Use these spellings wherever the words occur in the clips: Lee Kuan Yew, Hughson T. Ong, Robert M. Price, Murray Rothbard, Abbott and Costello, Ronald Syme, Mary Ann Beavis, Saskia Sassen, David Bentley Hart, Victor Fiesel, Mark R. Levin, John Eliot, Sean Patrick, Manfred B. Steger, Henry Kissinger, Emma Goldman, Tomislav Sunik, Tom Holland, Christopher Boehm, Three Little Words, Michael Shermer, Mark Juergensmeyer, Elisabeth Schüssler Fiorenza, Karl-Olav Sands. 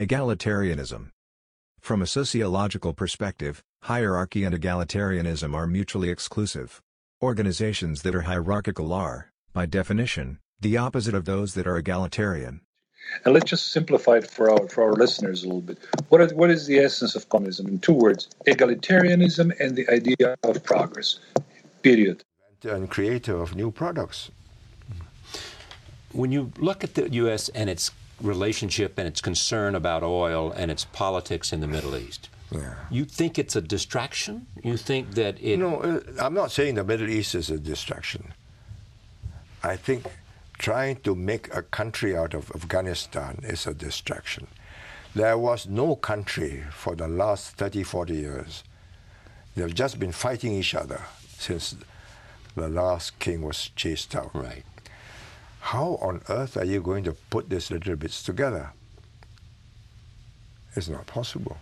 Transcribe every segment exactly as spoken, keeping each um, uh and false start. Egalitarianism. From a sociological perspective, hierarchy and egalitarianism are mutually exclusive. Organizations that are hierarchical are, by definition, the opposite of those that are egalitarian. And let's just simplify it for our for our listeners a little bit. What are, what is the essence of communism? In two words, egalitarianism and the idea of progress. Period. And creator of new products. When you look at the U S and its relationship and its concern about oil and its politics in the Middle East, yeah. You think it's a distraction? You think that it... No, I'm not saying the Middle East is a distraction. I think trying to make a country out of Afghanistan is a distraction. There was no country for the last thirty, forty years. They've just been fighting each other since the last king was chased out. Right. How on earth are you going to put these little bits together? It's not possible.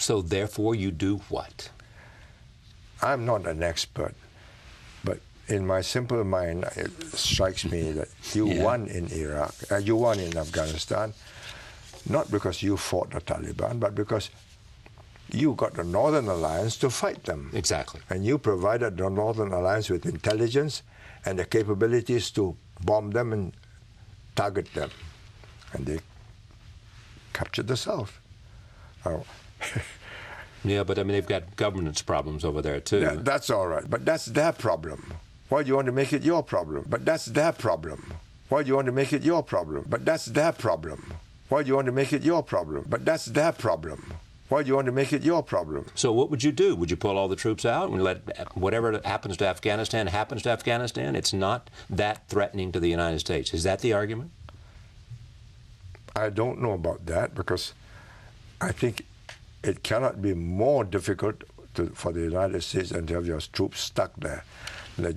So therefore you do what? I'm not an expert, but in my simple mind, it strikes me that you yeah. won in Iraq, uh, you won in Afghanistan, not because you fought the Taliban, but because you got the Northern Alliance to fight them. Exactly. And you provided the Northern Alliance with intelligence and the capabilities to bomb them and target them. And they captured the South. Oh. Yeah, but I mean, they've got governance problems over there, too. Yeah, that's all right. But that's their problem. Why do you want to make it your problem? But that's their problem. Why do you want to make it your problem? But that's their problem. Why do you want to make it your problem? But that's their problem. Why do you want to make it your problem? So what would you do? Would you pull all the troops out and let whatever happens to Afghanistan happens to Afghanistan? It's not that threatening to the United States. Is that the argument? I don't know about that, because I think it cannot be more difficult to, for the United States than to have your troops stuck there. The,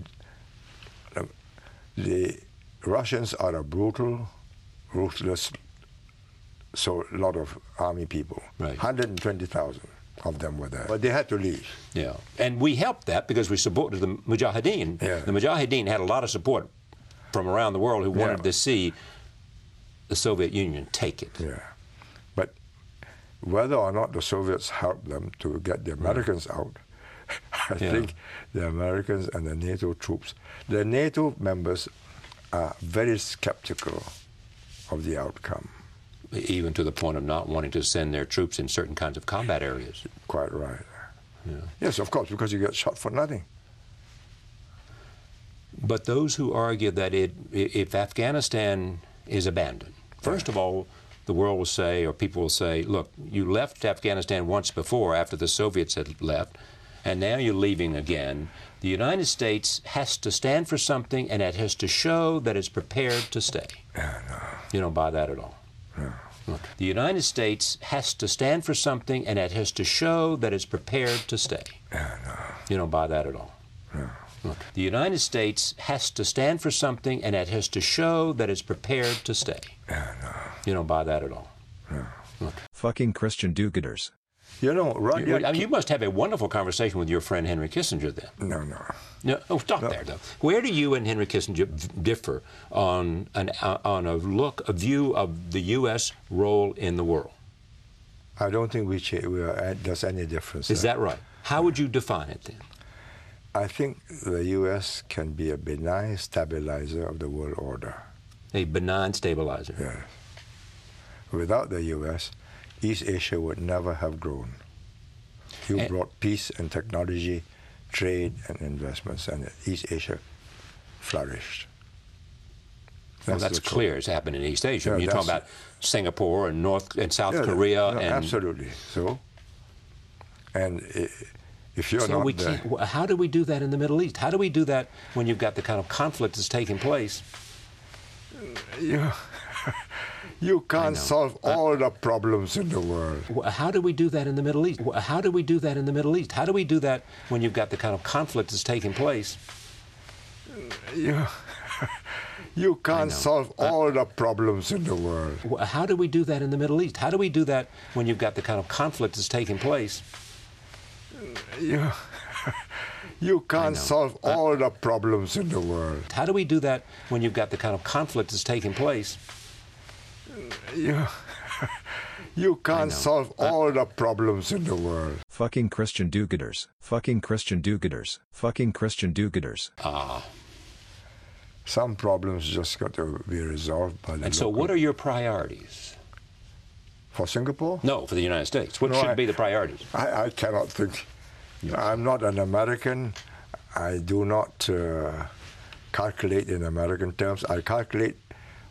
the, the Russians are a brutal, ruthless So a lot of army people, right. one hundred twenty thousand of them were there. But they had to leave. Yeah, and we helped that because we supported the Mujahideen. Yeah. The Mujahideen had a lot of support from around the world who wanted yeah. to see the Soviet Union take it. Yeah, but whether or not the Soviets helped them to get the Americans yeah. out, I yeah. think the Americans and the NATO troops, the NATO members are very skeptical of the outcome. Even to the point of not wanting to send their troops in certain kinds of combat areas. Quite right. Yeah. Yes, of course, because you get shot for nothing. But those who argue that it, if Afghanistan is abandoned, first yeah. of all, the world will say, or people will say, look, you left Afghanistan once before after the Soviets had left, and now you're leaving again. The United States has to stand for something, and it has to show that it's prepared to stay. Yeah, no. You don't buy that at all. No. Look, the United States has to stand for something, and it has to show that it's prepared to stay. No, no. You don't buy that at all. No. Look, the United States has to stand for something, and it has to show that it's prepared to stay. No, no. You don't buy that at all. No. Look. Fucking Christian do-gooders. You know, Rudyard you, I mean, you must have a wonderful conversation with your friend Henry Kissinger then. No, no. no oh, stop no. there, though. Where do you and Henry Kissinger differ on an uh, on a look, a view of the U S role in the world? I don't think we, we are, there's any difference. Is there. That right? How yeah. would you define it then? I think the U S can be a benign stabilizer of the world order. A benign stabilizer. Yeah. Without the U S, East Asia would never have grown. You and brought peace and technology, trade and investments, and East Asia flourished. That's, well, that's clear. It's happened in East Asia. Yeah, you're talking about Singapore and North and South yeah, Korea. No, and absolutely. So, and if you're so not we there, can't, how do we do that in the Middle East? How do we do that when you've got the kind of conflict that's taking place? Yeah. You can't solve all uh, the problems in the world. How do we do that in the Middle East? How do we do that in the Middle East? How do we do that when you've got the kind of conflict that's taking place? You, you can't solve uh, all the problems in the world. How do we do that in the Middle East? How do we do that when you've got the kind of conflict that's taking place? You, you can't solve uh, all the problems in the world. How do we do that when you've got the kind of conflict that's taking place? You, You can't solve all uh, the problems in the world. Fucking Christian do-gooders. Fucking Christian do-gooders. Fucking Christian do-gooders. Ah. Some problems just got to be resolved by the And local. So what are your priorities? For Singapore? No, for the United States. What no, should I, be the priorities? I, I cannot think. Yes. I'm not an American. I do not uh, calculate in American terms. I calculate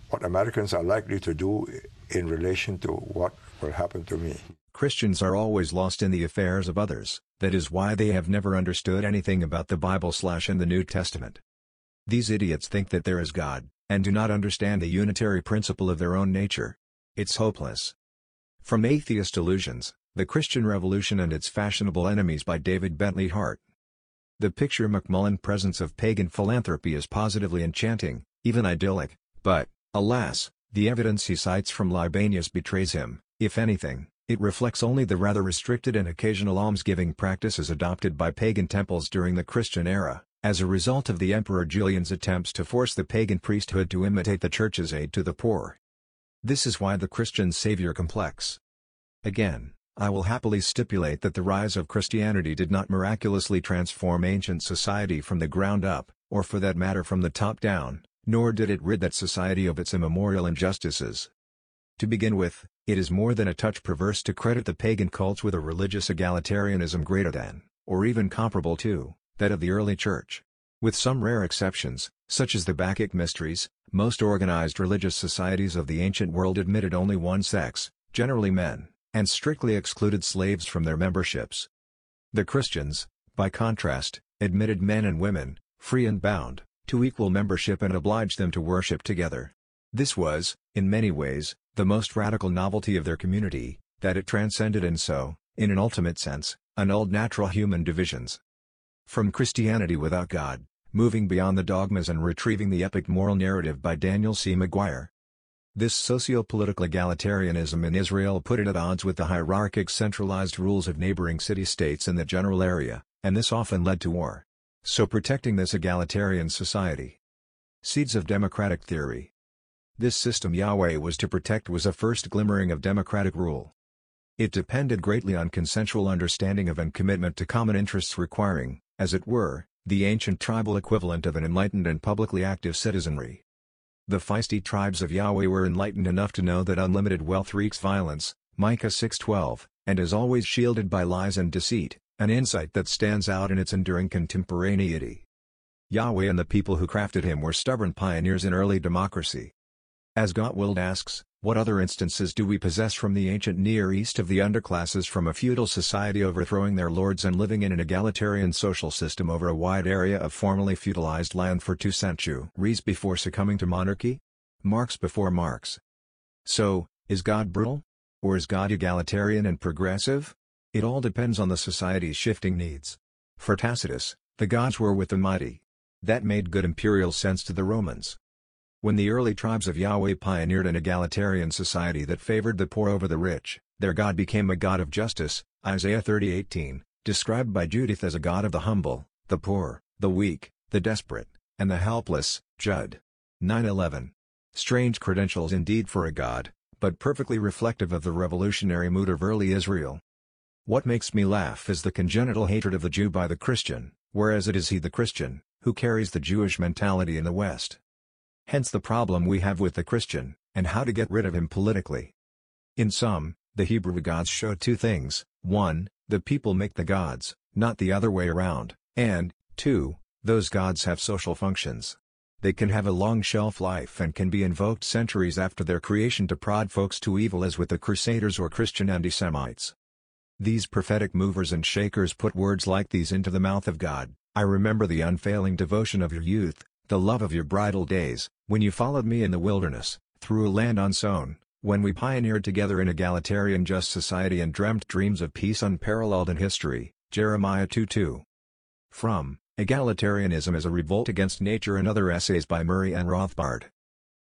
what Americans are likely to do in relation to what will happen to me. Christians are always lost in the affairs of others. That is why they have never understood anything about the Bible slash and the New Testament. These idiots think that there is God, and do not understand the unitary principle of their own nature. It's hopeless. From Atheist Illusions, The Christian Revolution and Its Fashionable Enemies by David Bentley Hart. The picture MacMullan presents of pagan philanthropy is positively enchanting, even idyllic, but, alas, the evidence he cites from Libanius betrays him. If anything, it reflects only the rather restricted and occasional almsgiving practices adopted by pagan temples during the Christian era, as a result of the Emperor Julian's attempts to force the pagan priesthood to imitate the Church's aid to the poor. This is why the Christian savior complex. Again, I will happily stipulate that the rise of Christianity did not miraculously transform ancient society from the ground up, or for that matter from the top down, nor did it rid that society of its immemorial injustices. To begin with, it is more than a touch perverse to credit the pagan cults with a religious egalitarianism greater than, or even comparable to, that of the early Church. With some rare exceptions, such as the Bacchic Mysteries, most organized religious societies of the ancient world admitted only one sex, generally men, and strictly excluded slaves from their memberships. The Christians, by contrast, admitted men and women, free and bound, to equal membership and obliged them to worship together. This was, in many ways, the most radical novelty of their community, that it transcended and so, in an ultimate sense, annulled natural human divisions. From Christianity Without God, moving beyond the dogmas and retrieving the epic moral narrative by Daniel C. Maguire. This socio-political egalitarianism in Israel put it at odds with the hierarchic centralized rules of neighboring city-states in the general area, and this often led to war. So protecting this egalitarian society. Seeds of Democratic Theory. This system Yahweh was to protect was a first glimmering of democratic rule. It depended greatly on consensual understanding of and commitment to common interests requiring, as it were, the ancient tribal equivalent of an enlightened and publicly active citizenry. The feisty tribes of Yahweh were enlightened enough to know that unlimited wealth wreaks violence, Micah six twelve, and is always shielded by lies and deceit, an insight that stands out in its enduring contemporaneity. Yahweh and the people who crafted him were stubborn pioneers in early democracy. As Gottwald asks, what other instances do we possess from the ancient Near East of the underclasses from a feudal society overthrowing their lords and living in an egalitarian social system over a wide area of formerly feudalized land for two centuries before succumbing to monarchy? Marx before Marx. So, is God brutal? Or is God egalitarian and progressive? It all depends on the society's shifting needs. For Tacitus, the gods were with the mighty. That made good imperial sense to the Romans. When the early tribes of Yahweh pioneered an egalitarian society that favored the poor over the rich, their God became a God of justice, Isaiah thirty eighteen, described by Judith as a God of the humble, the poor, the weak, the desperate, and the helpless, Judd nine eleven. Strange credentials indeed for a God, but perfectly reflective of the revolutionary mood of early Israel. What makes me laugh is the congenital hatred of the Jew by the Christian, whereas it is he, the Christian, who carries the Jewish mentality in the West. Hence the problem we have with the Christian, and how to get rid of him politically. In sum, the Hebrew gods show two things: one, the people make the gods, not the other way around, and, two, those gods have social functions. They can have a long shelf life and can be invoked centuries after their creation to prod folks to evil, as with the Crusaders or Christian anti-Semites. These prophetic movers and shakers put words like these into the mouth of God: I remember the unfailing devotion of your youth, the love of your bridal days, when you followed me in the wilderness, through a land unsown, when we pioneered together an egalitarian just society and dreamt dreams of peace unparalleled in history, Jeremiah two two. From, Egalitarianism as a Revolt Against Nature and Other Essays by Murray and Rothbard.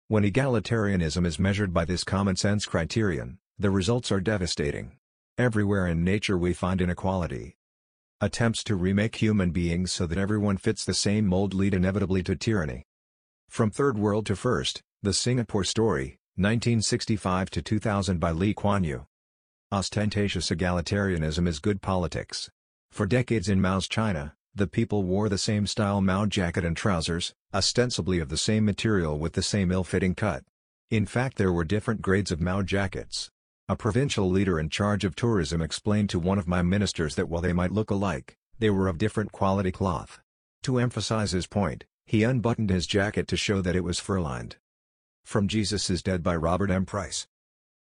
When egalitarianism is measured by this common-sense criterion, the results are devastating. Everywhere in nature we find inequality. Attempts to remake human beings so that everyone fits the same mold lead inevitably to tyranny. From Third World to First, The Singapore Story, nineteen sixty-five to two thousand by Lee Kuan Yew, Ostentatious egalitarianism is good politics. For decades in Mao's China, the people wore the same style Mao jacket and trousers, ostensibly of the same material with the same ill-fitting cut. In fact, there were different grades of Mao jackets. A provincial leader in charge of tourism explained to one of my ministers that while they might look alike, they were of different quality cloth. To emphasize his point, he unbuttoned his jacket to show that it was fur-lined. From Jesus Is Dead by Robert M. Price.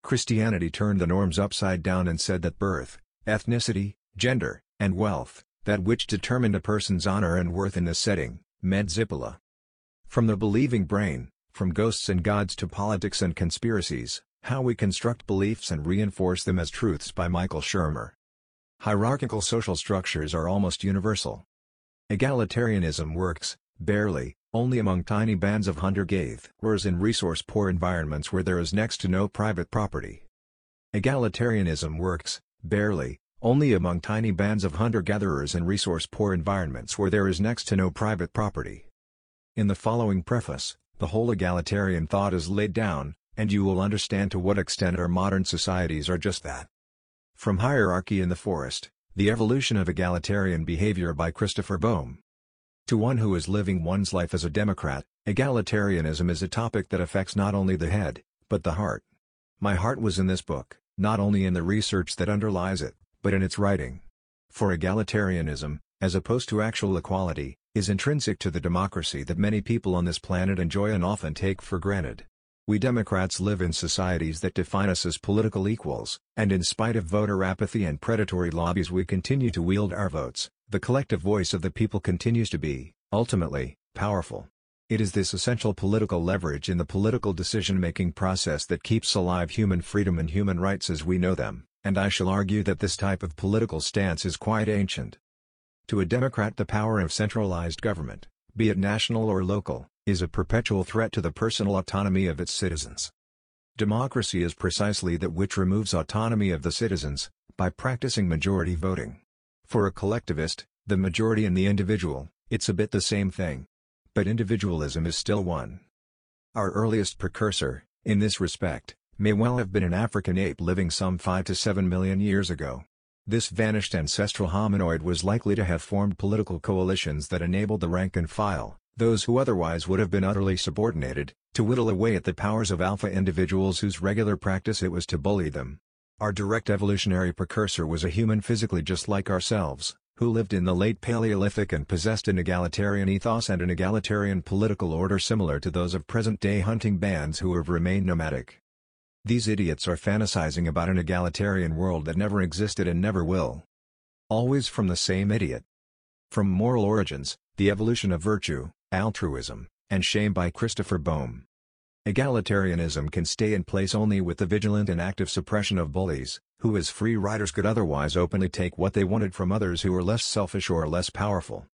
Christianity turned the norms upside down and said that birth, ethnicity, gender, and wealth, that which determined a person's honor and worth in this setting, meant Zippola. From the believing brain, from ghosts and gods to politics and conspiracies, How We Construct Beliefs and Reinforce Them as Truths by Michael Shermer. Hierarchical social structures are almost universal. Egalitarianism works, barely, only among tiny bands of hunter-gatherers or in resource-poor environments where there is next to no private property. Egalitarianism works, barely, only among tiny bands of hunter-gatherers in resource-poor environments where there is next to no private property. In the following preface, the whole egalitarian thought is laid down, and you will understand to what extent our modern societies are just that. From Hierarchy in the Forest, The Evolution of Egalitarian Behavior by Christopher Boehm. To one who is living one's life as a democrat, egalitarianism is a topic that affects not only the head, but the heart. My heart was in this book, not only in the research that underlies it, but in its writing. For egalitarianism, as opposed to actual equality, is intrinsic to the democracy that many people on this planet enjoy and often take for granted. We Democrats live in societies that define us as political equals, and in spite of voter apathy and predatory lobbies we continue to wield our votes. The collective voice of the people continues to be, ultimately, powerful. It is this essential political leverage in the political decision-making process that keeps alive human freedom and human rights as we know them, and I shall argue that this type of political stance is quite ancient. To a Democrat, the power of centralized government, be it national or local, is a perpetual threat to the personal autonomy of its citizens. Democracy is precisely that which removes autonomy of the citizens, by practicing majority voting. For a collectivist, the majority and the individual, it's a bit the same thing. But individualism is still one. Our earliest precursor, in this respect, may well have been an African ape living some five to seven million years ago. This vanished ancestral hominoid was likely to have formed political coalitions that enabled the rank and file, those who otherwise would have been utterly subordinated, to whittle away at the powers of alpha individuals whose regular practice it was to bully them. Our direct evolutionary precursor was a human physically just like ourselves, who lived in the late Paleolithic and possessed an egalitarian ethos and an egalitarian political order similar to those of present-day hunting bands who have remained nomadic. These idiots are fantasizing about an egalitarian world that never existed and never will. Always from the same idiot. From Moral Origins, The Evolution of Virtue, Altruism, and Shame by Christopher Boehm. Egalitarianism can stay in place only with the vigilant and active suppression of bullies, who as free riders could otherwise openly take what they wanted from others who were less selfish or less powerful.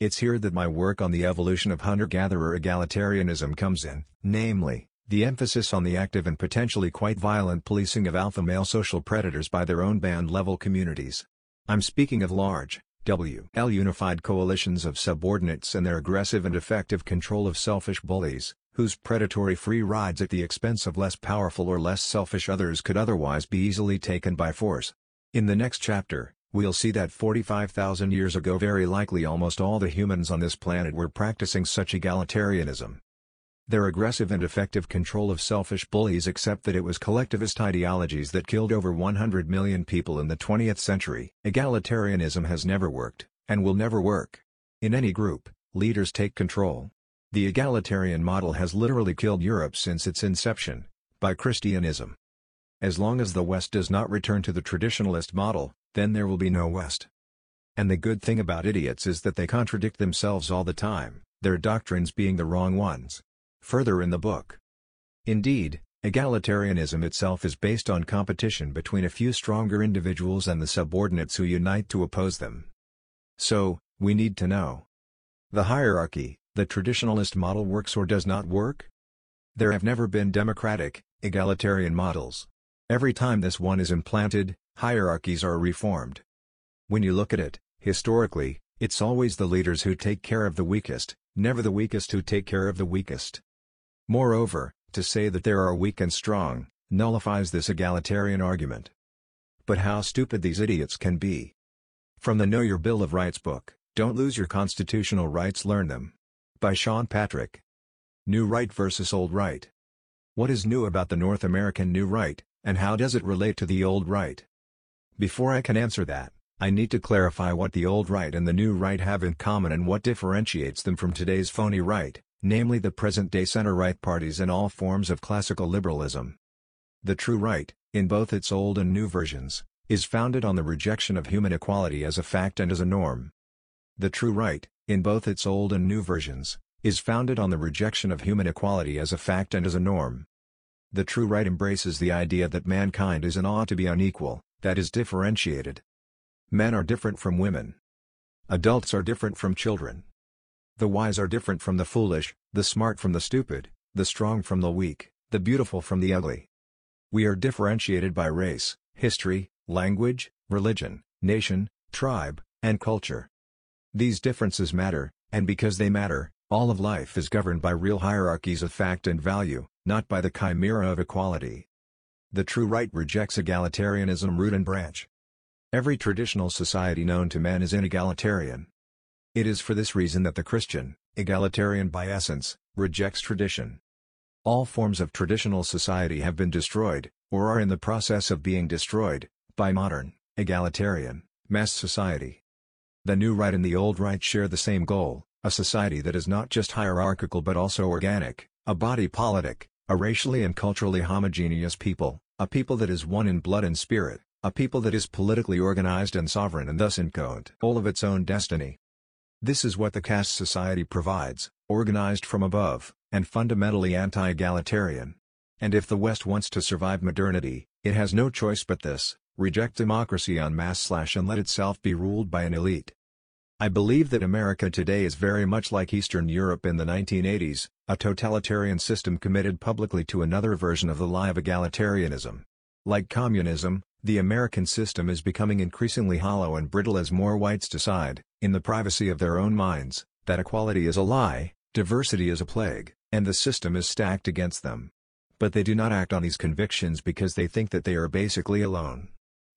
It's here that my work on the evolution of hunter-gatherer egalitarianism comes in, namely, the emphasis on the active and potentially quite violent policing of alpha male social predators by their own band-level communities. I'm speaking of large, W L unified coalitions of subordinates and their aggressive and effective control of selfish bullies, whose predatory free rides at the expense of less powerful or less selfish others could otherwise be easily taken by force. In the next chapter, we'll see that forty-five thousand years ago very likely almost all the humans on this planet were practicing such egalitarianism. Their aggressive and effective control of selfish bullies, except that it was collectivist ideologies that killed over one hundred million people in the twentieth century. Egalitarianism has never worked, and will never work. In any group, leaders take control. The egalitarian model has literally killed Europe since its inception, by Christianism. As long as the West does not return to the traditionalist model, then there will be no West. And the good thing about idiots is that they contradict themselves all the time, their doctrines being the wrong ones. Further in the book. Indeed, egalitarianism itself is based on competition between a few stronger individuals and the subordinates who unite to oppose them. So, we need to know. The hierarchy. The traditionalist model works or does not work? There have never been democratic, egalitarian models. Every time this one is implanted, hierarchies are reformed. When you look at it, historically, it's always the leaders who take care of the weakest, never the weakest who take care of the weakest. Moreover, to say that there are weak and strong, nullifies this egalitarian argument. but how stupid these idiots can be. From the Know Your Bill of Rights book, Don't Lose Your Constitutional Rights, Learn Them, by Sean Patrick. New Right versus Old Right. What is new about the North American New Right, and how does it relate to the Old Right? Before I can answer that, I need to clarify what the Old Right and the New Right have in common and what differentiates them from today's phony right, namely the present-day center-right parties and all forms of classical liberalism. The true right, in both its old and new versions, is founded on the rejection of human equality as a fact and as a norm. The true right, in both its old and new versions, is founded on the rejection of human equality as a fact and as a norm. The true right embraces the idea that mankind is and ought to be unequal, that is differentiated. Men are different from women. Adults are different from children. The wise are different from the foolish, the smart from the stupid, the strong from the weak, the beautiful from the ugly. We are differentiated by race, history, language, religion, nation, tribe, and culture. These differences matter, and because they matter, all of life is governed by real hierarchies of fact and value, not by the chimera of equality. The true right rejects egalitarianism root and branch. Every traditional society known to man is inegalitarian. It is for this reason that the Christian, egalitarian by essence, rejects tradition. All forms of traditional society have been destroyed, or are in the process of being destroyed, by modern, egalitarian, mass society. The New Right and the Old Right share the same goal. A society that is not just hierarchical but also organic, a body politic, a racially and culturally homogeneous people, a people that is one in blood and spirit, a people that is politically organized and sovereign and thus in control of its own destiny. This is what the caste society provides, organized from above, and fundamentally anti-egalitarian. And if the West wants to survive modernity, it has no choice but this, reject democracy en masse and let itself be ruled by an elite. I believe that America today is very much like Eastern Europe in the nineteen eighties, a totalitarian system committed publicly to another version of the lie of egalitarianism. Like communism, the American system is becoming increasingly hollow and brittle as more whites decide, in the privacy of their own minds, that equality is a lie, diversity is a plague, and the system is stacked against them. But they do not act on these convictions because they think that they are basically alone.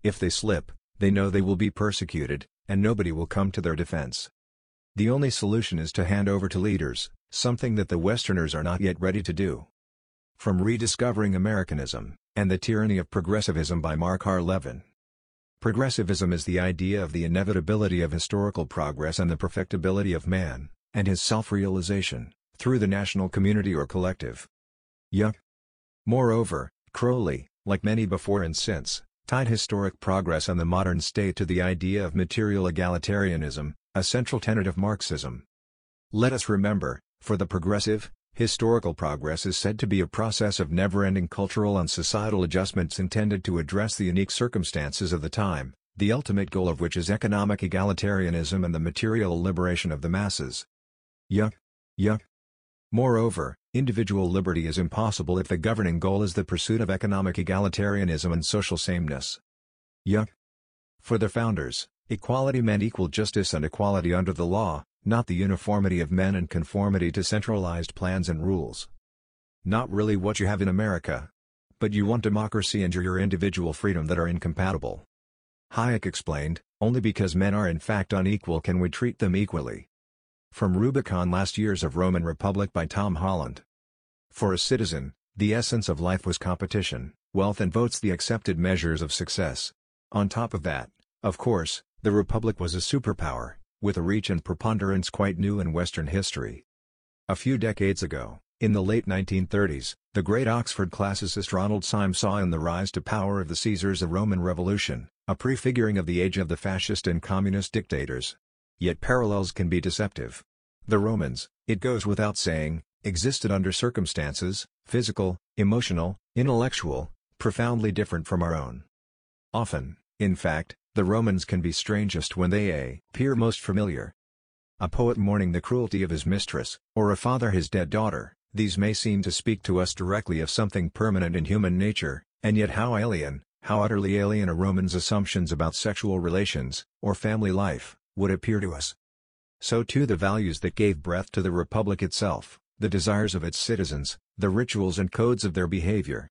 If they slip, they know they will be persecuted, and nobody will come to their defense. The only solution is to hand over to leaders, something that the Westerners are not yet ready to do. From Rediscovering Americanism, and the Tyranny of Progressivism by Mark R. Levin. Progressivism is the idea of the inevitability of historical progress and the perfectibility of man, and his self-realization, through the national community or collective. Yuck. Moreover, Crowley, like many before and since, tied historic progress and the modern state to the idea of material egalitarianism, a central tenet of Marxism. Let us remember, for the progressive, historical progress is said to be a process of never-ending cultural and societal adjustments intended to address the unique circumstances of the time, the ultimate goal of which is economic egalitarianism and the material liberation of the masses. Yuck. Yuck. Moreover, individual liberty is impossible if the governing goal is the pursuit of economic egalitarianism and social sameness. Yuck. For the founders, equality meant equal justice and equality under the law, not the uniformity of men and conformity to centralized plans and rules. Not really what you have in America. But you want democracy and your individual freedom that are incompatible. Hayek explained, only because men are in fact unequal can we treat them equally. From Rubicon Last Years of Roman Republic by Tom Holland. For a citizen, the essence of life was competition, wealth and votes the accepted measures of success. On top of that, of course, the Republic was a superpower, with a reach and preponderance quite new in Western history. A few decades ago, in the late nineteen thirties, the great Oxford classicist Ronald Syme saw in the rise to power of the Caesars a Roman Revolution, a prefiguring of the age of the fascist and communist dictators. Yet parallels can be deceptive. The Romans, it goes without saying, existed under circumstances, physical, emotional, intellectual, profoundly different from our own. Often, in fact, the Romans can be strangest when they appear most familiar. A poet mourning the cruelty of his mistress, or a father his dead daughter, these may seem to speak to us directly of something permanent in human nature, and yet how alien, how utterly alien a Roman's assumptions about sexual relations, or family life, would appear to us. So too the values that gave breath to the Republic itself, the desires of its citizens, the rituals and codes of their behavior.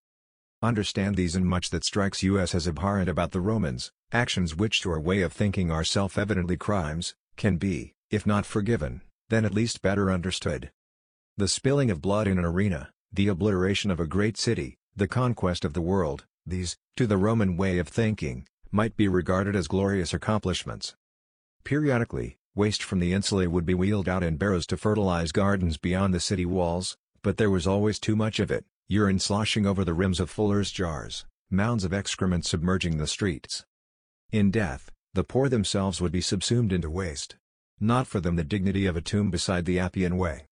Understand these and much that strikes us as abhorrent about the Romans, actions which to our way of thinking are self-evidently crimes, can be, if not forgiven, then at least better understood. The spilling of blood in an arena, the obliteration of a great city, the conquest of the world, these, to the Roman way of thinking, might be regarded as glorious accomplishments. Periodically, waste from the insulae would be wheeled out in barrows to fertilize gardens beyond the city walls, but there was always too much of it, urine sloshing over the rims of fuller's jars, mounds of excrement submerging the streets. In death, the poor themselves would be subsumed into waste. Not for them the dignity of a tomb beside the Appian Way.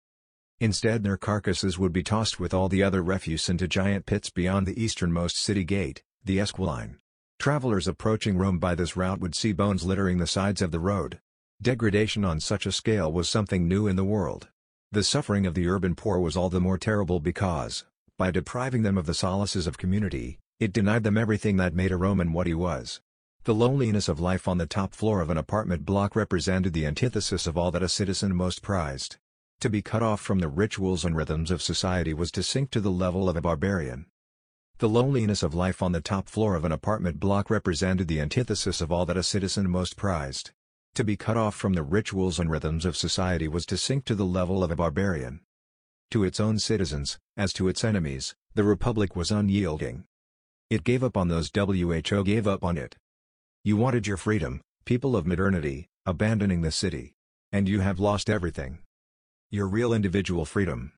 Instead their carcasses would be tossed with all the other refuse into giant pits beyond the easternmost city gate, the Esquiline. Travelers approaching Rome by this route would see bones littering the sides of the road. Degradation on such a scale was something new in the world. The suffering of the urban poor was all the more terrible because, by depriving them of the solaces of community, it denied them everything that made a Roman what he was. The loneliness of life on the top floor of an apartment block represented the antithesis of all that a citizen most prized. To be cut off from the rituals and rhythms of society was to sink to the level of a barbarian. The loneliness of life on the top floor of an apartment block represented the antithesis of all that a citizen most prized. To be cut off from the rituals and rhythms of society was to sink to the level of a barbarian. To its own citizens, as to its enemies, the Republic was unyielding. It gave up on those who gave up on it. You wanted your freedom, people of modernity, abandoning the city. And you have lost everything. Your real individual freedom.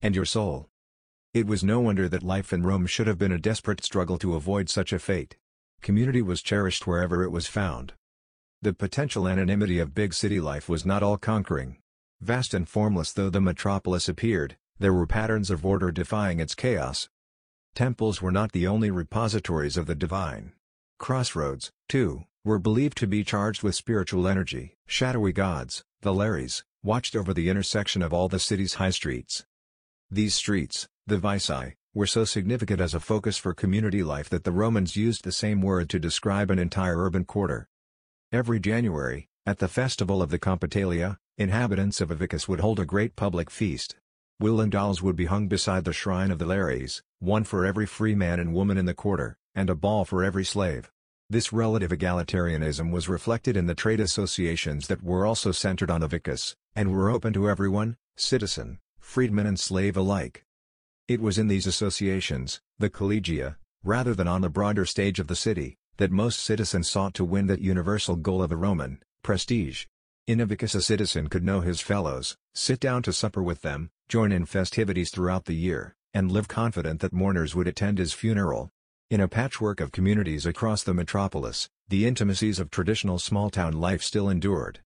And your soul. It was no wonder that life in Rome should have been a desperate struggle to avoid such a fate. Community was cherished wherever it was found. The potential anonymity of big city life was not all-conquering. Vast and formless though the metropolis appeared, there were patterns of order defying its chaos. Temples were not the only repositories of the divine. Crossroads, too, were believed to be charged with spiritual energy. Shadowy gods, the Lares, watched over the intersection of all the city's high streets. These streets, the Vicii, were so significant as a focus for community life that the Romans used the same word to describe an entire urban quarter. Every January, at the festival of the Compitalia, inhabitants of Avicus would hold a great public feast. Wool and dolls would be hung beside the shrine of the Lares, one for every free man and woman in the quarter, and a ball for every slave. This relative egalitarianism was reflected in the trade associations that were also centered on Avicus, and were open to everyone, citizen, freedman and slave alike. It was in these associations, the collegia, rather than on the broader stage of the city, that most citizens sought to win that universal goal of the Roman, prestige. In Avicus a citizen could know his fellows, sit down to supper with them, join in festivities throughout the year, and live confident that mourners would attend his funeral. In a patchwork of communities across the metropolis, the intimacies of traditional small-town life still endured.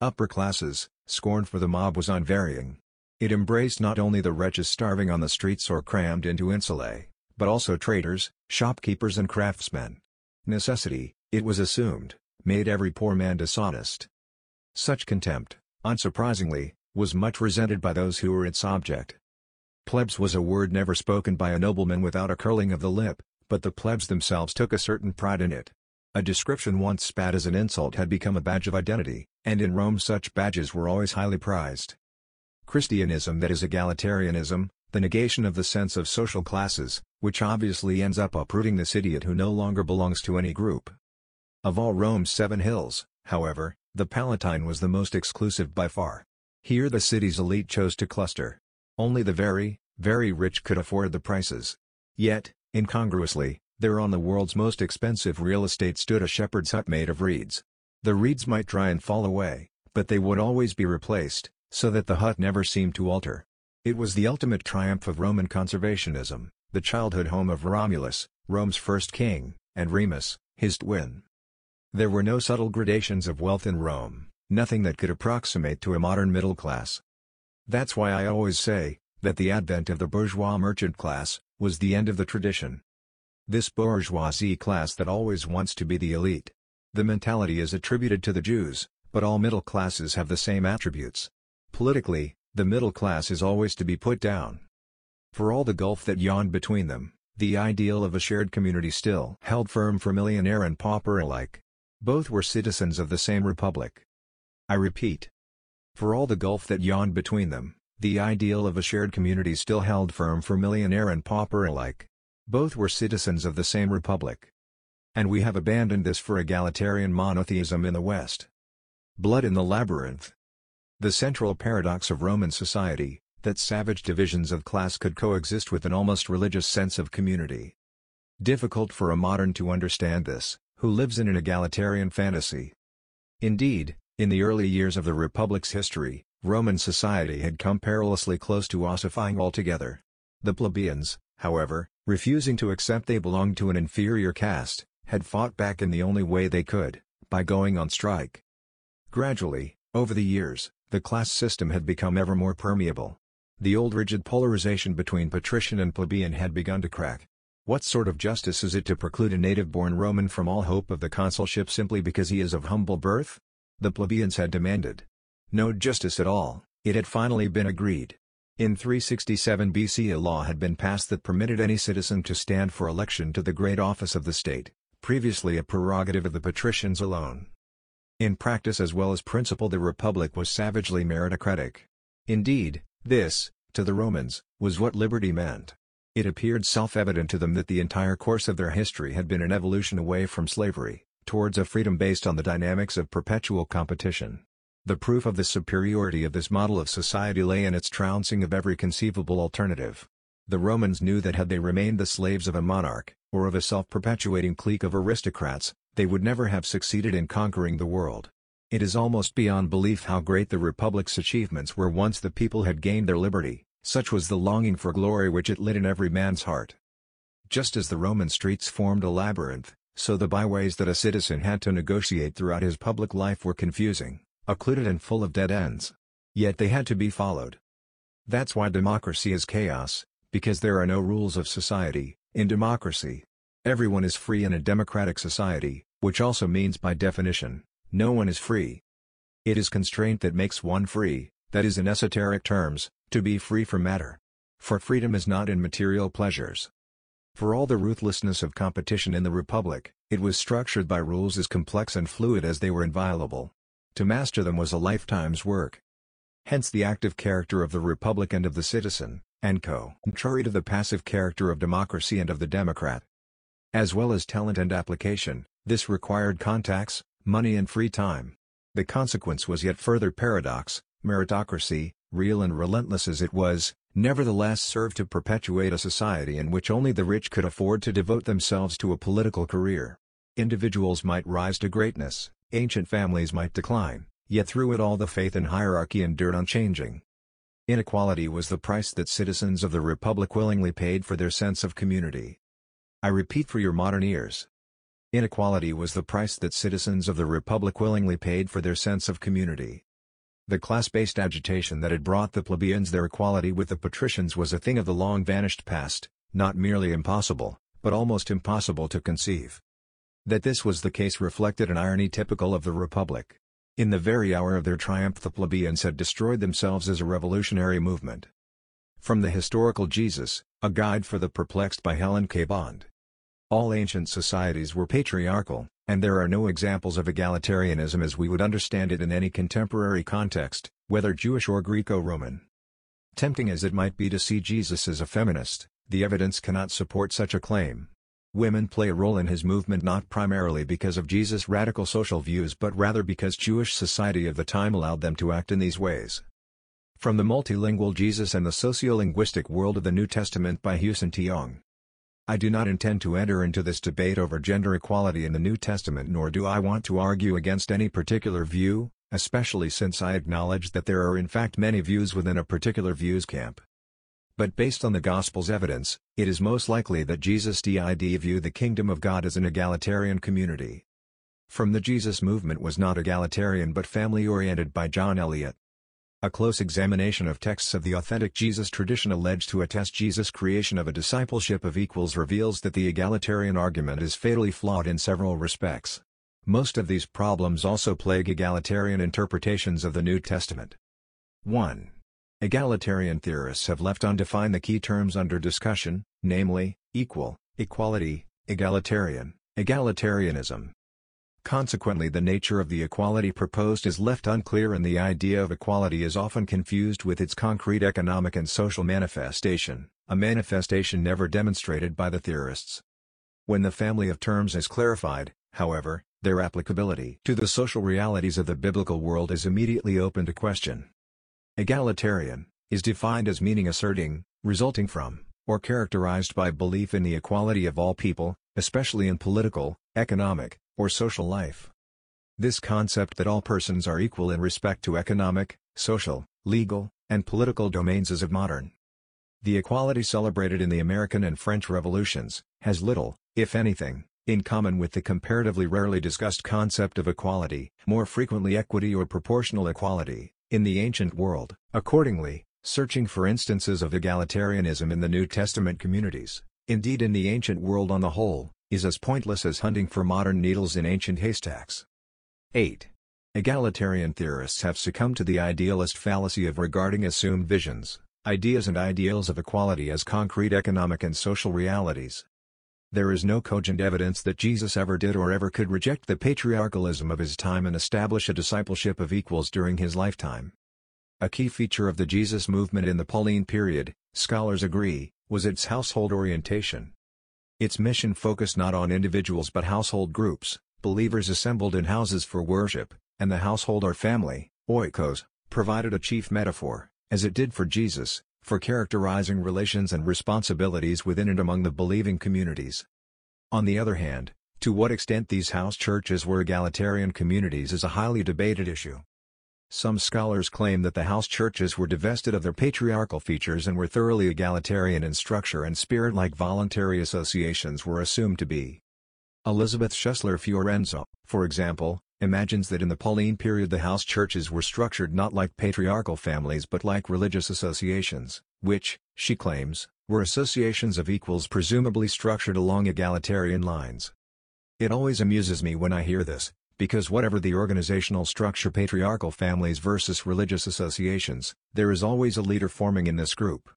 Upper classes, scorn for the mob was unvarying. It embraced not only the wretches starving on the streets or crammed into insulae, but also traders, shopkeepers and craftsmen. Necessity, it was assumed, made every poor man dishonest. Such contempt, unsurprisingly, was much resented by those who were its object. Plebs was a word never spoken by a nobleman without a curling of the lip, but the plebs themselves took a certain pride in it. A description once spat as an insult had become a badge of identity, and in Rome such badges were always highly prized. Christianism, that is egalitarianism, the negation of the sense of social classes, which obviously ends up uprooting the idiot who no longer belongs to any group. Of all Rome's seven hills, however, the Palatine was the most exclusive by far. Here the city's elite chose to cluster. Only the very, very rich could afford the prices. Yet, incongruously, there on the world's most expensive real estate stood a shepherd's hut made of reeds. The reeds might dry and fall away, but they would always be replaced, so that the hut never seemed to alter. It was the ultimate triumph of Roman conservationism, the childhood home of Romulus, Rome's first king, and Remus, his twin. There were no subtle gradations of wealth in Rome, nothing that could approximate to a modern middle class. That's why I always say that the advent of the bourgeois merchant class was the end of the tradition. This bourgeoisie class that always wants to be the elite. The mentality is attributed to the Jews, but all middle classes have the same attributes. Politically, the middle class is always to be put down. For all the gulf that yawned between them, the ideal of a shared community still held firm for millionaire and pauper alike. Both were citizens of the same republic. I repeat. For all the gulf that yawned between them, the ideal of a shared community still held firm for millionaire and pauper alike. both were citizens of the same republic. And we have abandoned this for egalitarian monotheism in the West. Blood in the Labyrinth. The central paradox of Roman society, that savage divisions of class could coexist with an almost religious sense of community. Difficult for a modern to understand this, who lives in an egalitarian fantasy. Indeed, in the early years of the Republic's history, Roman society had come perilously close to ossifying altogether. The plebeians, however, refusing to accept they belonged to an inferior caste, had fought back in the only way they could, by going on strike. Gradually, over the years, the class system had become ever more permeable. The old rigid polarization between patrician and plebeian had begun to crack. What sort of justice is it to preclude a native-born Roman from all hope of the consulship simply because he is of humble birth? The plebeians had demanded no justice at all. It had finally been agreed. In three sixty-seven B C, a law had been passed that permitted any citizen to stand for election to the great office of the state, previously a prerogative of the patricians alone. In practice as well as principle, the Republic was savagely meritocratic. Indeed, this, to the Romans, was what liberty meant. It appeared self-evident to them that the entire course of their history had been an evolution away from slavery, towards a freedom based on the dynamics of perpetual competition. The proof of the superiority of this model of society lay in its trouncing of every conceivable alternative. The Romans knew that had they remained the slaves of a monarch, or of a self-perpetuating clique of aristocrats, they would never have succeeded in conquering the world. It is almost beyond belief how great the Republic's achievements were once the people had gained their liberty, such was the longing for glory which it lit in every man's heart. Just as the Roman streets formed a labyrinth, so the byways that a citizen had to negotiate throughout his public life were confusing, occluded and full of dead ends. Yet they had to be followed. That's why democracy is chaos, because there are no rules of society in democracy. Everyone is free in a democratic society, which also means by definition, no one is free. It is constraint that makes one free, that is in esoteric terms, to be free from matter. For freedom is not in material pleasures. For all the ruthlessness of competition in the Republic, it was structured by rules as complex and fluid as they were inviolable. To master them was a lifetime's work. Hence the active character of the Republic and of the citizen, and contrary to the passive character of democracy and of the democrat. As well as talent and application, this required contacts, money and free time. The consequence was yet further paradox: meritocracy, real and relentless as it was, nevertheless served to perpetuate a society in which only the rich could afford to devote themselves to a political career. Individuals might rise to greatness, ancient families might decline, yet through it all the faith in hierarchy endured unchanging. Inequality was the price that citizens of the Republic willingly paid for their sense of community. I repeat for your modern ears. Inequality was the price that citizens of the Republic willingly paid for their sense of community. The class-based agitation that had brought the plebeians their equality with the patricians was a thing of the long-vanished past, not merely impossible, but almost impossible to conceive. That this was the case reflected an irony typical of the Republic. In the very hour of their triumph, the plebeians had destroyed themselves as a revolutionary movement. From the historical Jesus, a guide for the perplexed by Helen K. Bond. All ancient societies were patriarchal, and there are no examples of egalitarianism as we would understand it in any contemporary context, whether Jewish or Greco-Roman. Tempting as it might be to see Jesus as a feminist, the evidence cannot support such a claim. Women play a role in his movement not primarily because of Jesus' radical social views, but rather because Jewish society of the time allowed them to act in these ways. From the Multilingual Jesus and the Sociolinguistic World of the New Testament by Hughson T. Ong. I do not intend to enter into this debate over gender equality in the New Testament, nor do I want to argue against any particular view, especially since I acknowledge that there are in fact many views within a particular views camp. But based on the Gospel's evidence, it is most likely that Jesus did view the kingdom of God as an egalitarian community. From the Jesus movement was not egalitarian but family-oriented by John Eliot. A close examination of texts of the authentic Jesus tradition alleged to attest Jesus' creation of a discipleship of equals reveals that the egalitarian argument is fatally flawed in several respects. Most of these problems also plague egalitarian interpretations of the New Testament. one. Egalitarian theorists have left undefined the key terms under discussion, namely, equal, equality, egalitarian, egalitarianism. Consequently, the nature of the equality proposed is left unclear, and the idea of equality is often confused with its concrete economic and social manifestation, a manifestation never demonstrated by the theorists. When the family of terms is clarified, however, their applicability to the social realities of the biblical world is immediately open to question. Egalitarian is defined as meaning asserting, resulting from, or characterized by belief in the equality of all people, especially in political, economic, or social life. This concept that all persons are equal in respect to economic, social, legal, and political domains is of modern. The equality celebrated in the American and French revolutions has little, if anything, in common with the comparatively rarely discussed concept of equality, more frequently equity or proportional equality, in the ancient world. Accordingly, searching for instances of egalitarianism in the New Testament communities, indeed in the ancient world on the whole, is as pointless as hunting for modern needles in ancient haystacks. eight. Egalitarian theorists have succumbed to the idealist fallacy of regarding assumed visions, ideas and ideals of equality as concrete economic and social realities. There is no cogent evidence that Jesus ever did or ever could reject the patriarchalism of his time and establish a discipleship of equals during his lifetime. A key feature of the Jesus movement in the Pauline period, scholars agree, was its household orientation. Its mission focused not on individuals but household groups, believers assembled in houses for worship, and the household or family, oikos, provided a chief metaphor, as it did for Jesus, for characterizing relations and responsibilities within and among the believing communities. On the other hand, to what extent these house churches were egalitarian communities is a highly debated issue. Some scholars claim that the house churches were divested of their patriarchal features and were thoroughly egalitarian in structure and spirit, like voluntary associations were assumed to be. Elisabeth Schüssler Fiorenza, for example, imagines that in the Pauline period the house churches were structured not like patriarchal families but like religious associations, which, she claims, were associations of equals presumably structured along egalitarian lines. It always amuses me when I hear this, because whatever the organizational structure, patriarchal families versus religious associations, there is always a leader forming in this group.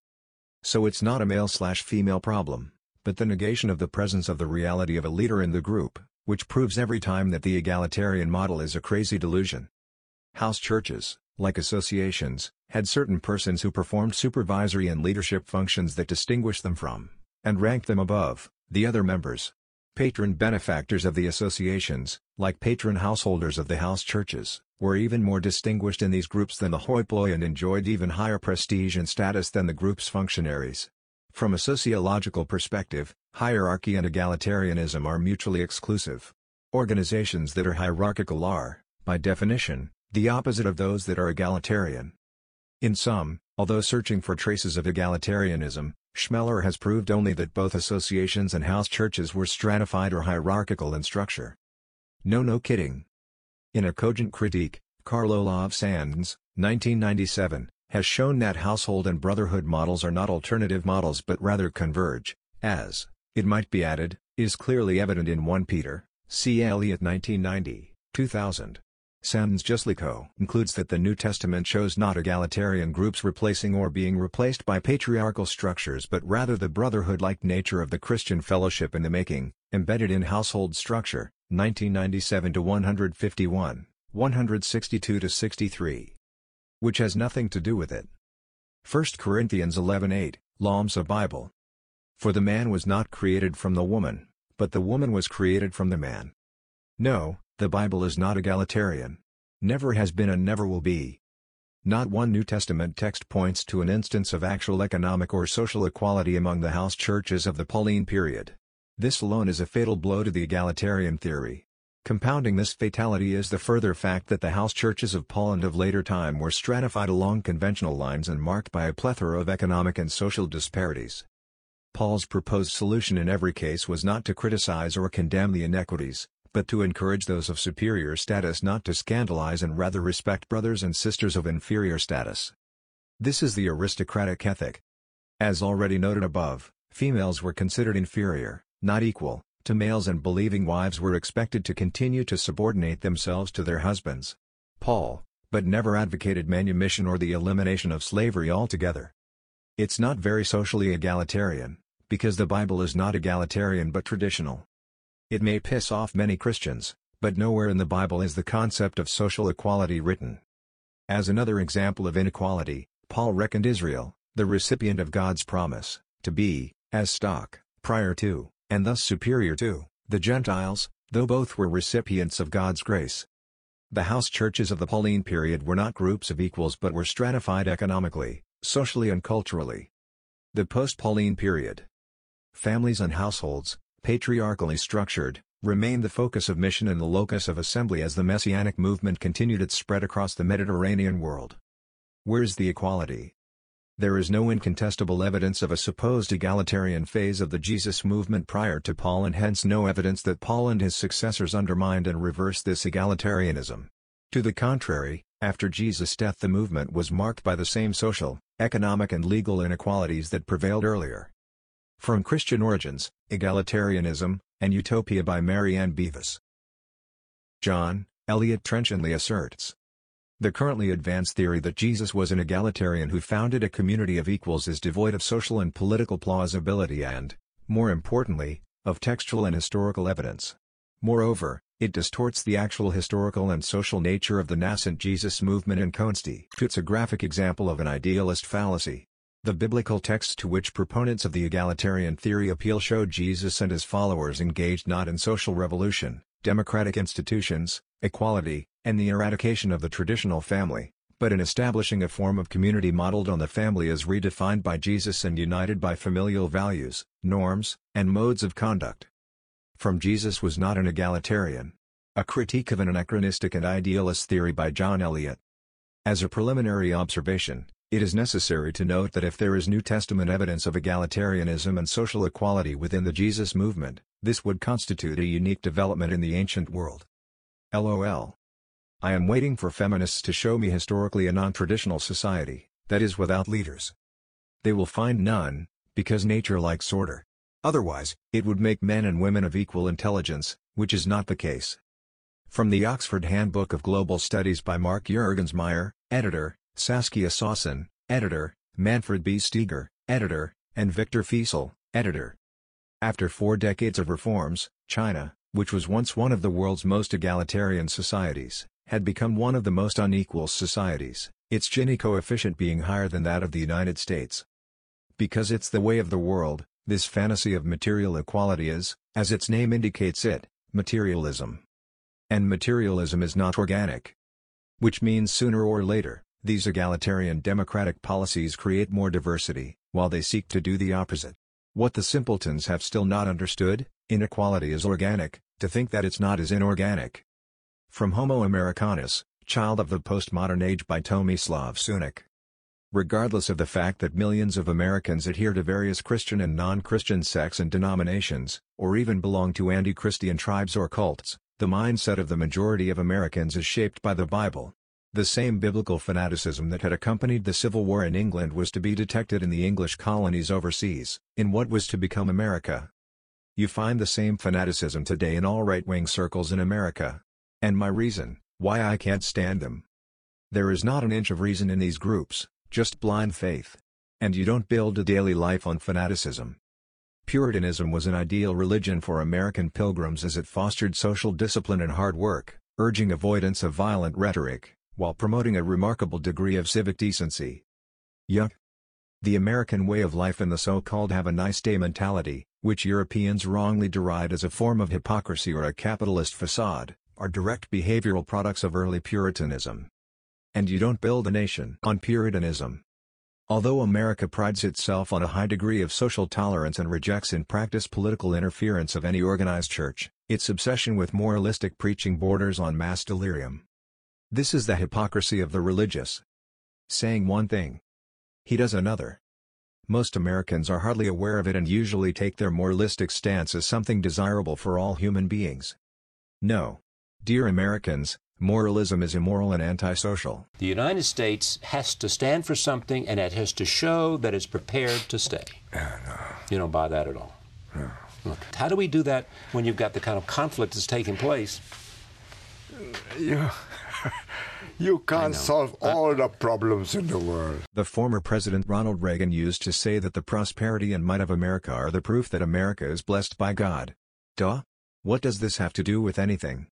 So it's not a male-slash-female problem, but the negation of the presence of the reality of a leader in the group, which proves every time that the egalitarian model is a crazy delusion. House churches, like associations, had certain persons who performed supervisory and leadership functions that distinguish them from, and ranked them above, the other members. Patron benefactors of the associations, like patron householders of the house churches, were even more distinguished in these groups than the hoploi and enjoyed even higher prestige and status than the group's functionaries. From a sociological perspective, hierarchy and egalitarianism are mutually exclusive. Organizations that are hierarchical are, by definition, the opposite of those that are egalitarian. In sum, although searching for traces of egalitarianism, Schmeller has proved only that both associations and house churches were stratified or hierarchical in structure. No, no kidding. In a cogent critique, Karl-Olav Sands, nineteen ninety-seven, has shown that household and brotherhood models are not alternative models but rather converge, as, it might be added, is clearly evident in First Peter, C Eliot nineteen ninety, two thousand. Sands justly concludes that the New Testament shows not egalitarian groups replacing or being replaced by patriarchal structures but rather the brotherhood-like nature of the Christian fellowship in the making, embedded in household structure, nineteen ninety-seven to one fifty-one, one sixty-two to sixty-three. Which has nothing to do with it. First Corinthians eleven eight, Lamsa Bible. For the man was not created from the woman, but the woman was created from the man. No, the Bible is not egalitarian. Never has been and never will be. Not one New Testament text points to an instance of actual economic or social equality among the house churches of the Pauline period. This alone is a fatal blow to the egalitarian theory. Compounding this fatality is the further fact that the house churches of Poland of later time were stratified along conventional lines and marked by a plethora of economic and social disparities. Paul's proposed solution in every case was not to criticize or condemn the inequities, but to encourage those of superior status not to scandalize and rather respect brothers and sisters of inferior status. This is the aristocratic ethic. As already noted above, females were considered inferior, not equal, to males, and believing wives were expected to continue to subordinate themselves to their husbands. Paul, but never advocated manumission or the elimination of slavery altogether. It's not very socially egalitarian, because the Bible is not egalitarian but traditional. It may piss off many Christians, but nowhere in the Bible is the concept of social equality written. As another example of inequality, Paul reckoned Israel, the recipient of God's promise, to be, as stock, prior to, and thus superior to, the Gentiles, though both were recipients of God's grace. The house churches of the Pauline period were not groups of equals but were stratified economically, socially and culturally. The post-Pauline period. Families and households, patriarchally structured, remained the focus of mission and the locus of assembly as the Messianic movement continued its spread across the Mediterranean world. Where's the equality? There is no incontestable evidence of a supposed egalitarian phase of the Jesus movement prior to Paul, and hence no evidence that Paul and his successors undermined and reversed this egalitarianism. To the contrary, after Jesus' death the movement was marked by the same social, economic and legal inequalities that prevailed earlier. From Christian Origins, Egalitarianism, and Utopia by Mary Ann Beavis. John Eliot trenchantly asserts, "The currently advanced theory that Jesus was an egalitarian who founded a community of equals is devoid of social and political plausibility and, more importantly, of textual and historical evidence. Moreover, it distorts the actual historical and social nature of the nascent Jesus movement and constitutes a graphic example of an idealist fallacy. The biblical texts to which proponents of the egalitarian theory appeal show Jesus and his followers engaged not in social revolution, democratic institutions, equality, and the eradication of the traditional family, but in establishing a form of community modeled on the family as redefined by Jesus and united by familial values, norms, and modes of conduct." From Jesus Was Not an Egalitarian. A Critique of an Anachronistic and Idealist Theory by John Eliot. As a preliminary observation, it is necessary to note that if there is New Testament evidence of egalitarianism and social equality within the Jesus movement, this would constitute a unique development in the ancient world. LOL. I am waiting for feminists to show me historically a non-traditional society, that is without leaders. They will find none, because nature likes order. Otherwise, it would make men and women of equal intelligence, which is not the case. From the Oxford Handbook of Global Studies by Mark Juergensmeyer, editor, Saskia Sassen, editor, Manfred B. Steger, editor, and Victor Fiesel, editor. After four decades of reforms, China, which was once one of the world's most egalitarian societies, had become one of the most unequal societies, its Gini coefficient being higher than that of the United States. Because it's the way of the world, this fantasy of material equality is, as its name indicates it, materialism. And materialism is not organic. Which means sooner or later, these egalitarian democratic policies create more diversity, while they seek to do the opposite. What the simpletons have still not understood, inequality is organic, to think that it's not is inorganic. From Homo Americanus, Child of the Postmodern Age by Tomislav Sunik. Regardless of the fact that millions of Americans adhere to various Christian and non-Christian sects and denominations, or even belong to anti-Christian tribes or cults, the mindset of the majority of Americans is shaped by the Bible. The same biblical fanaticism that had accompanied the Civil War in England was to be detected in the English colonies overseas, in what was to become America. You find the same fanaticism today in all right-wing circles in America. And my reason, why I can't stand them. There is not an inch of reason in these groups, just blind faith. And you don't build a daily life on fanaticism. Puritanism was an ideal religion for American pilgrims as it fostered social discipline and hard work, urging avoidance of violent rhetoric, while promoting a remarkable degree of civic decency. Yuck! The American way of life and the so-called have-a-nice-day mentality, which Europeans wrongly deride as a form of hypocrisy or a capitalist facade, are direct behavioral products of early Puritanism. And you don't build a nation on Puritanism. Although America prides itself on a high degree of social tolerance and rejects in practice political interference of any organized church, its obsession with moralistic preaching borders on mass delirium. This is the hypocrisy of the religious. Saying one thing, he does another. Most Americans are hardly aware of it and usually take their moralistic stance as something desirable for all human beings. No. Dear Americans, moralism is immoral and antisocial. The United States has to stand for something, and it has to show that it's prepared to stay. Yeah, no. You don't buy that at all. No. Look, how do we do that when you've got the kind of conflict that's taking place? Yeah. You can't solve all the problems in the world. The former President Ronald Reagan used to say that the prosperity and might of America are the proof that America is blessed by God. Duh? What does this have to do with anything?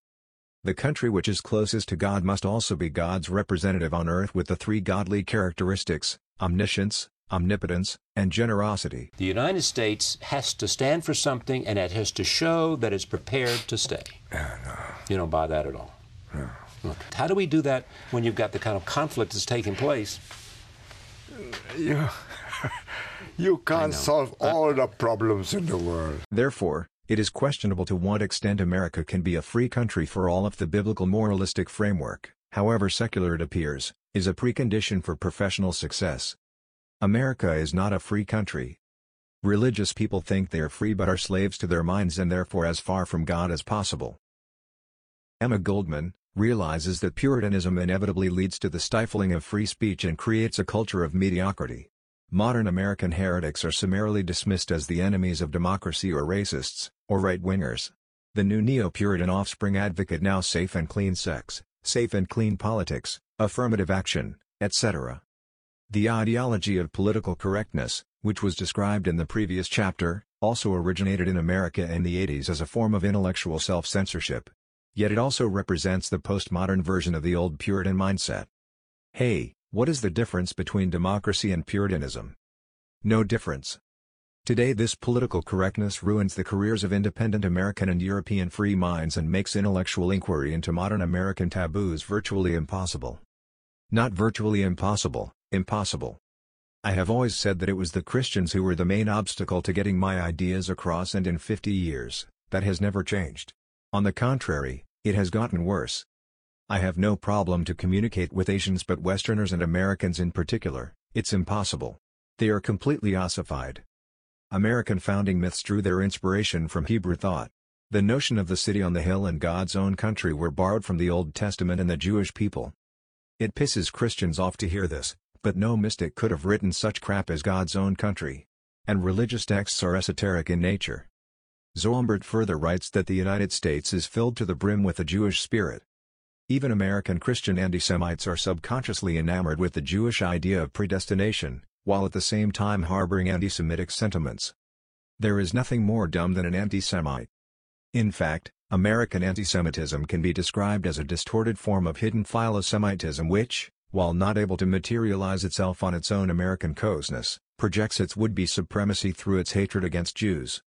The country which is closest to God must also be God's representative on earth with the three godly characteristics, omniscience, omnipotence, and generosity. The United States has to stand for something, and it has to show that it's prepared to stay. Yeah, no. You don't buy that at all. No. Look, how do we do that when you've got the kind of conflict that's taking place? You, you can't solve all the problems in the world. Therefore, it is questionable to what extent America can be a free country for all if the biblical moralistic framework, however secular it appears, is a precondition for professional success. America is not a free country. Religious people think they are free but are slaves to their minds and therefore as far from God as possible. Emma Goldman realizes that Puritanism inevitably leads to the stifling of free speech and creates a culture of mediocrity. Modern American heretics are summarily dismissed as the enemies of democracy or racists, or right-wingers. The new neo-Puritan offspring advocate now safe and clean sex, safe and clean politics, affirmative action, et cetera. The ideology of political correctness, which was described in the previous chapter, also originated in America in the eighties as a form of intellectual self-censorship. Yet it also represents the postmodern version of the old Puritan mindset. Hey, what is the difference between democracy and Puritanism? No difference. Today this political correctness ruins the careers of independent American and European free minds and makes intellectual inquiry into modern American taboos virtually impossible. Not virtually impossible. Impossible. I have always said that it was the Christians who were the main obstacle to getting my ideas across, and in fifty years, that has never changed. On the contrary, it has gotten worse. I have no problem to communicate with Asians but Westerners and Americans in particular, it's impossible. They are completely ossified. American founding myths drew their inspiration from Hebrew thought. The notion of the city on the hill and God's own country were borrowed from the Old Testament and the Jewish people. It pisses Christians off to hear this. But no mystic could have written such crap as God's own country. And religious texts are esoteric in nature. Zombert further writes that the United States is filled to the brim with the Jewish spirit. Even American Christian anti-Semites are subconsciously enamored with the Jewish idea of predestination, while at the same time harboring anti-Semitic sentiments. There is nothing more dumb than an anti-Semite. In fact, American anti-Semitism can be described as a distorted form of hidden philo-Semitism which, while not able to materialize itself on its own American coastness, projects its would-be supremacy through its hatred against Jews.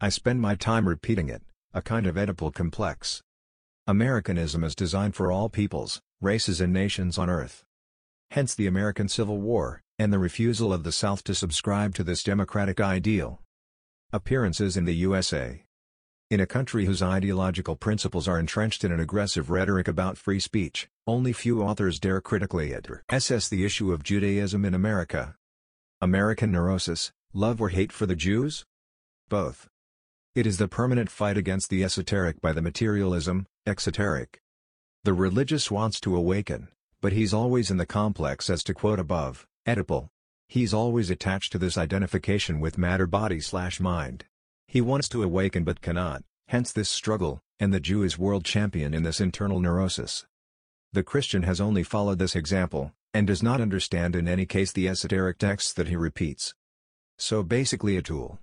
I spend my time repeating it, a kind of Oedipal complex. Americanism is designed for all peoples, races and nations on earth. Hence the American Civil War, and the refusal of the South to subscribe to this democratic ideal. Appearances in the U S A. In a country whose ideological principles are entrenched in an aggressive rhetoric about free speech, only few authors dare critically assess the issue of Judaism in America. American neurosis, love or hate for the Jews? Both. It is the permanent fight against the esoteric by the materialism, exoteric. The religious wants to awaken, but he's always in the complex, as to quote above, Oedipal. He's always attached to this identification with matter-body-slash-mind. He wants to awaken but cannot, hence this struggle, and the Jew is world champion in this internal neurosis. The Christian has only followed this example, and does not understand in any case the esoteric texts that he repeats. So basically a tool,